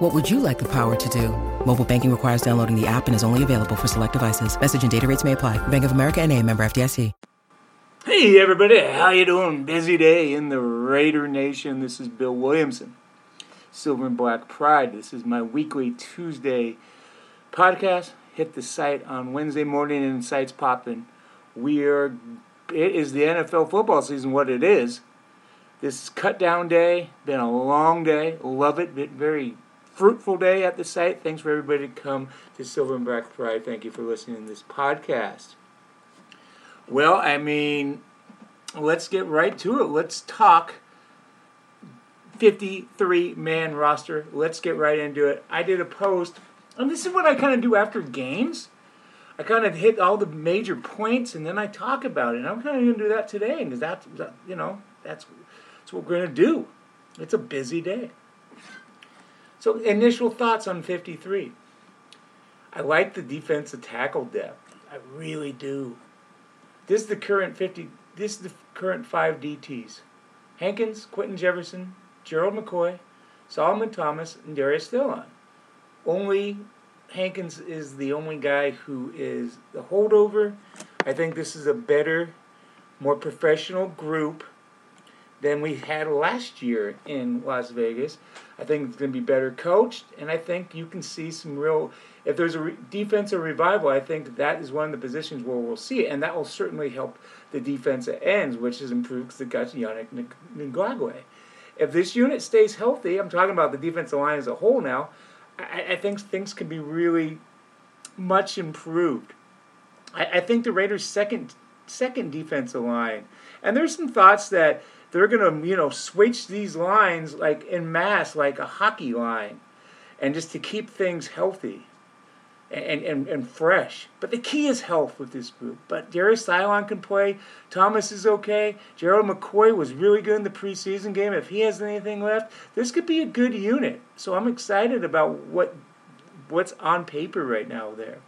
What would you like the power to do? Mobile banking requires downloading the app and is only available for select devices. Message and data rates may apply. Bank of America N.A. member FDIC. Hey everybody, how you doing? Busy day in the Raider Nation. This is Bill Williamson, Silver and Black Pride. This is my weekly Tuesday podcast. Hit the site on Wednesday morning and the site's popping. It is the NFL football season, what it is. This is cut down day. Been a long day. Love it. Been very fruitful day at the site. Thanks for everybody to come to Silver and Black Pride. Thank you for listening to this podcast. Well, I mean, let's get right to it. Let's talk 53-man roster. Let's get right into it. I did a post, and this is what I kind of do after games. I kind of hit all the major points, and then I talk about it. And I'm kind of going to do that today, because that's what we're going to do. It's a busy day. So, initial thoughts on 53. I like the defensive tackle depth. I really do. This is the current 50. This is the current 5 DTs: Hankins, Quinton Jefferson, Gerald McCoy, Solomon Thomas, and Darius Philon. Only Hankins is the only guy who is the holdover. I think this is a better, more professional group than we had last year in Las Vegas. I think it's going to be better coached, and I think you can see some real. If there's a defensive revival, I think that is one of the positions where we'll see it, and that will certainly help the defensive ends, which has improved the guts of Yannick Ngakoue. If this unit stays healthy, I'm talking about the defensive line as a whole now, I think things can be really much improved. I think the Raiders' second defensive line, and there's some thoughts that they're going to, switch these lines like en masse, like a hockey line, and just to keep things healthy and fresh. But the key is health with this group. But Darius Slay can play. Thomas is okay. Gerald McCoy was really good in the preseason game. If he has anything left, this could be a good unit. So I'm excited about what's on paper right now there.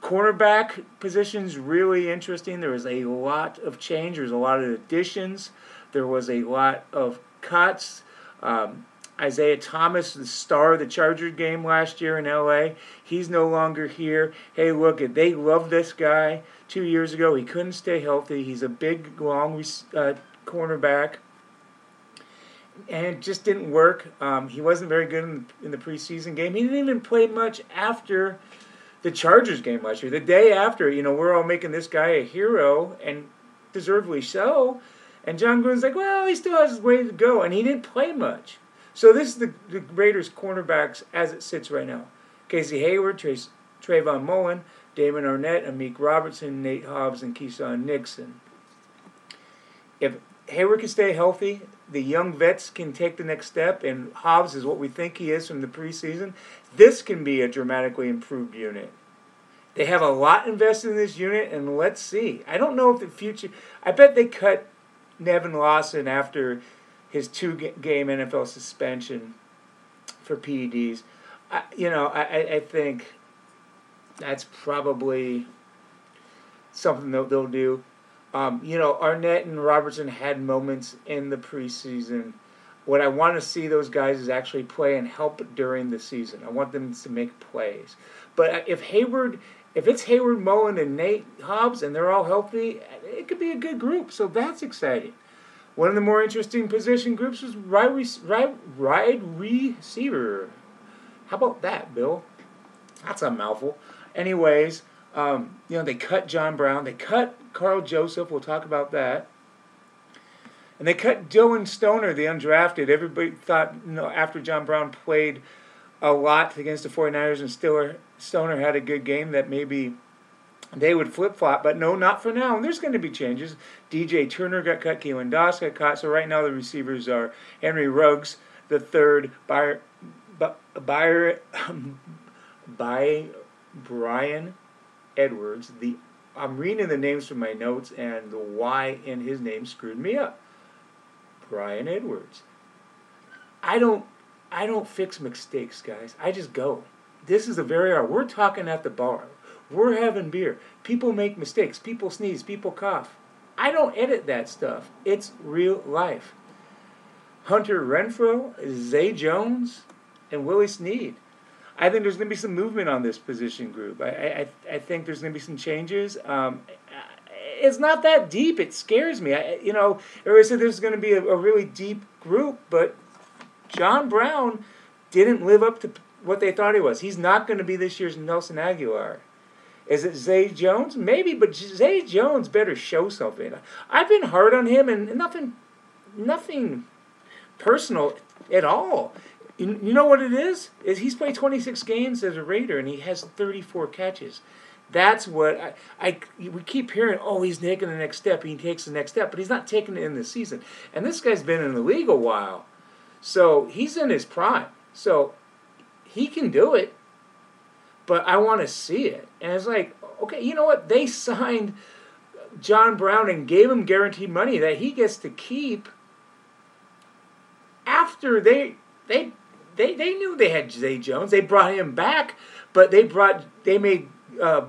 Cornerback position's really interesting. There was a lot of change. There was a lot of additions. There was a lot of cuts. Isaiah Thomas, the star of the Charger game last year in L.A., he's no longer here. Hey, look, they love this guy. 2 years ago, he couldn't stay healthy. He's a big, long cornerback. And it just didn't work. He wasn't very good in the preseason game. He didn't even play much after the Chargers game last year. The day after, we're all making this guy a hero, and deservedly so. And John Gruden's like, well, he still has his way to go, and he didn't play much. So this is the Raiders' cornerbacks as it sits right now. Casey Hayward, Trayvon Mullen, Damon Arnett, Amik Robertson, Nate Hobbs, and Keisean Nixon. If Hayward can stay healthy, the young vets can take the next step, and Hobbs is what we think he is from the preseason, this can be a dramatically improved unit. They have a lot invested in this unit, and let's see. I don't know if the future. I bet they cut Nevin Lawson after his 2-game NFL suspension for PEDs. I think that's probably something that they'll do. Arnett and Robertson had moments in the preseason. What I want to see those guys is actually play and help during the season. I want them to make plays. But if it's Hayward, Mullen, and Nate Hobbs, and they're all healthy, it could be a good group. So that's exciting. One of the more interesting position groups was wide receiver. How about that, Bill? That's a mouthful. Anyways, they cut John Brown. They cut Carl Joseph. We'll talk about that. And they cut Dylan Stoner, the undrafted. Everybody thought, after John Brown played a lot against the 49ers and Stoner had a good game, that maybe they would flip-flop, but no, not for now. And there's going to be changes. D.J. Turner got cut. Kaelin Doss got cut. So right now the receivers are Henry Ruggs, the third, Bryan Edwards, the I'm reading the names from my notes, and the Y in his name screwed me up. Bryan Edwards. I don't fix mistakes, guys. I just go. This is a very hard. We're talking at the bar. We're having beer. People make mistakes. People sneeze. People cough. I don't edit that stuff. It's real life. Hunter Renfrow, Zay Jones, and Willie Snead. I think there's going to be some movement on this position group. I think there's going to be some changes. It's not that deep. It scares me. Everybody said there's going to be a really deep group, but John Brown didn't live up to what they thought he was. He's not going to be this year's Nelson Aguilar. Is it Zay Jones? Maybe, but Zay Jones better show something. I've been hard on him, and nothing personal at all. You know what it is? Is he's played 26 games as a Raider, and he has 34 catches. That's what we keep hearing, oh, he's taking the next step, he takes the next step, but he's not taking it in this season. And this guy's been in the league a while, so he's in his prime. So he can do it, but I want to see it. And it's like, okay, you know what? They signed John Brown and gave him guaranteed money that he gets to keep after they knew they had Zay Jones. They brought him back, but they made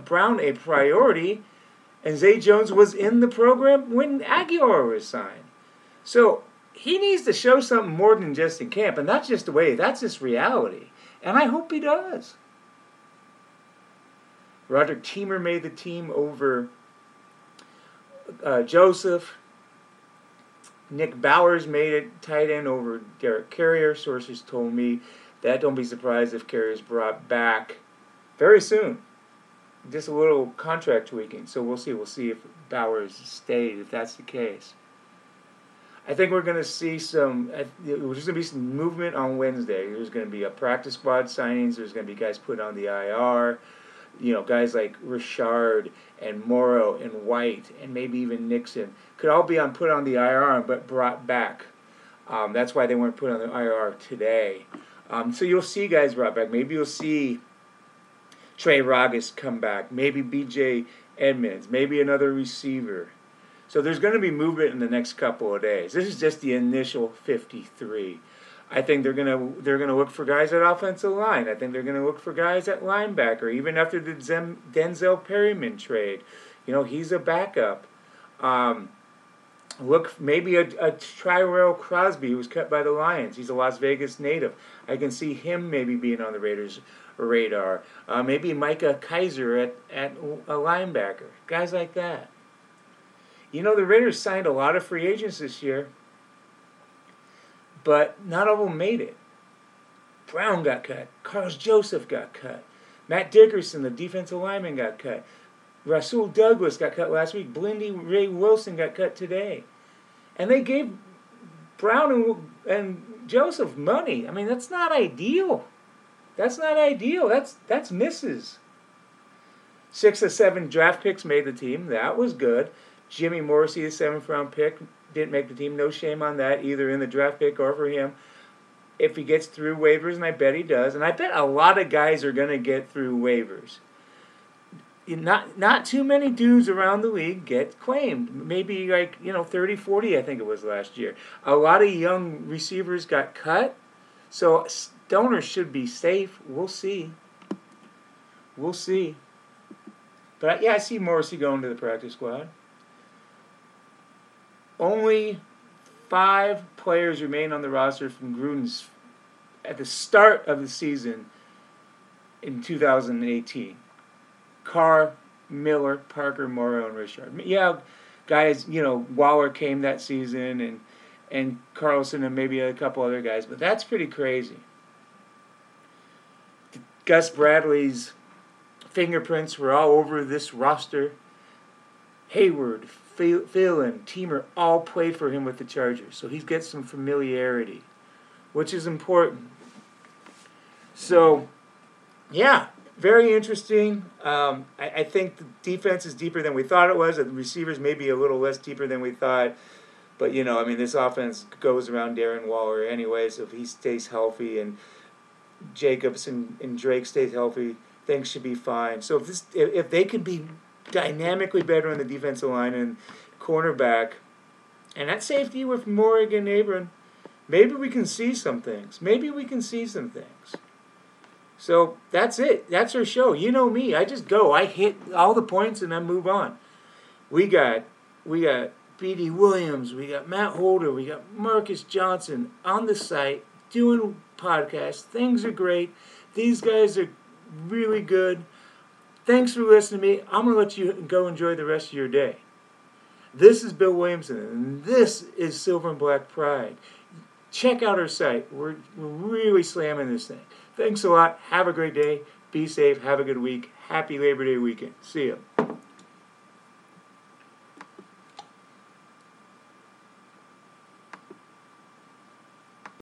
Brown a priority, and Zay Jones was in the program when Aguilar was signed. So he needs to show something more than just in camp, and that's just the way. That's just reality, and I hope he does. Roderick Teamer made the team over Joseph. Nick Bowers made it tight end over Derek Carrier. Sources told me that. Don't be surprised if Carrier's brought back very soon. Just a little contract tweaking. So we'll see. We'll see if Bowers stayed, if that's the case. I think we're going to see there's going to be some movement on Wednesday. There's going to be a practice squad signings. There's going to be guys put on the IR. You know, guys like Richard and Moreau and White and maybe even Nixon could all be put on the IR but brought back. That's why they weren't put on the IR today. So you'll see guys brought back. Maybe you'll see Trey Ruggs come back. Maybe B.J. Edmonds. Maybe another receiver. So there's going to be movement in the next couple of days. This is just the initial 53. I think they're gonna look for guys at offensive line. I think they're gonna look for guys at linebacker. Even after the Denzel Perryman trade, he's a backup. Look, maybe a Tyrell Crosby who was cut by the Lions. He's a Las Vegas native. I can see him maybe being on the Raiders' radar. Maybe Micah Kaiser at a linebacker. Guys like that. The Raiders signed a lot of free agents this year, but not all of them made it. Brown got cut. Carl Joseph got cut. Matt Dickerson, the defensive lineman, got cut. Rasul Douglas got cut last week. Blindy Ray Wilson got cut today. And they gave Brown and Joseph money. I mean, that's not ideal. That's not ideal. That's misses. 6 of 7 draft picks made the team. That was good. Jimmy Morrissey, the 7th-round pick, didn't make the team. No shame on that, either in the draft pick or for him. If he gets through waivers, and I bet he does, and I bet a lot of guys are going to get through waivers. Not too many dudes around the league get claimed. Maybe 30, 40, I think it was last year. A lot of young receivers got cut, so Stoner should be safe. We'll see. We'll see. But, yeah, I see Morrissey going to the practice squad. Only 5 players remain on the roster from Gruden's at the start of the season in 2018. Carr, Miller, Parker, Moreau, and Richard. Yeah, guys, Waller came that season and Carlson and maybe a couple other guys, but that's pretty crazy. Gus Bradley's fingerprints were all over this roster. Hayward, Philon, Teamer all played for him with the Chargers, so he gets some familiarity, which is important. So, yeah, very interesting. I think the defense is deeper than we thought it was. The receivers may be a little less deeper than we thought. But, this offense goes around Darren Waller anyway, so if he stays healthy and Jacobs and Drake stays healthy, things should be fine. So if they can be dynamically better on the defensive line and cornerback. And at safety with Morrig and Abram, maybe we can see some things. So that's it. That's our show. You know me. I just go. I hit all the points and I move on. We got B.D. Williams. We got Matt Holder. We got Marcus Johnson on the site doing podcasts. Things are great. These guys are really good. Thanks for listening to me. I'm going to let you go enjoy the rest of your day. This is Bill Williamson, and this is Silver and Black Pride. Check out our site. We're really slamming this thing. Thanks a lot. Have a great day. Be safe. Have a good week. Happy Labor Day weekend. See ya.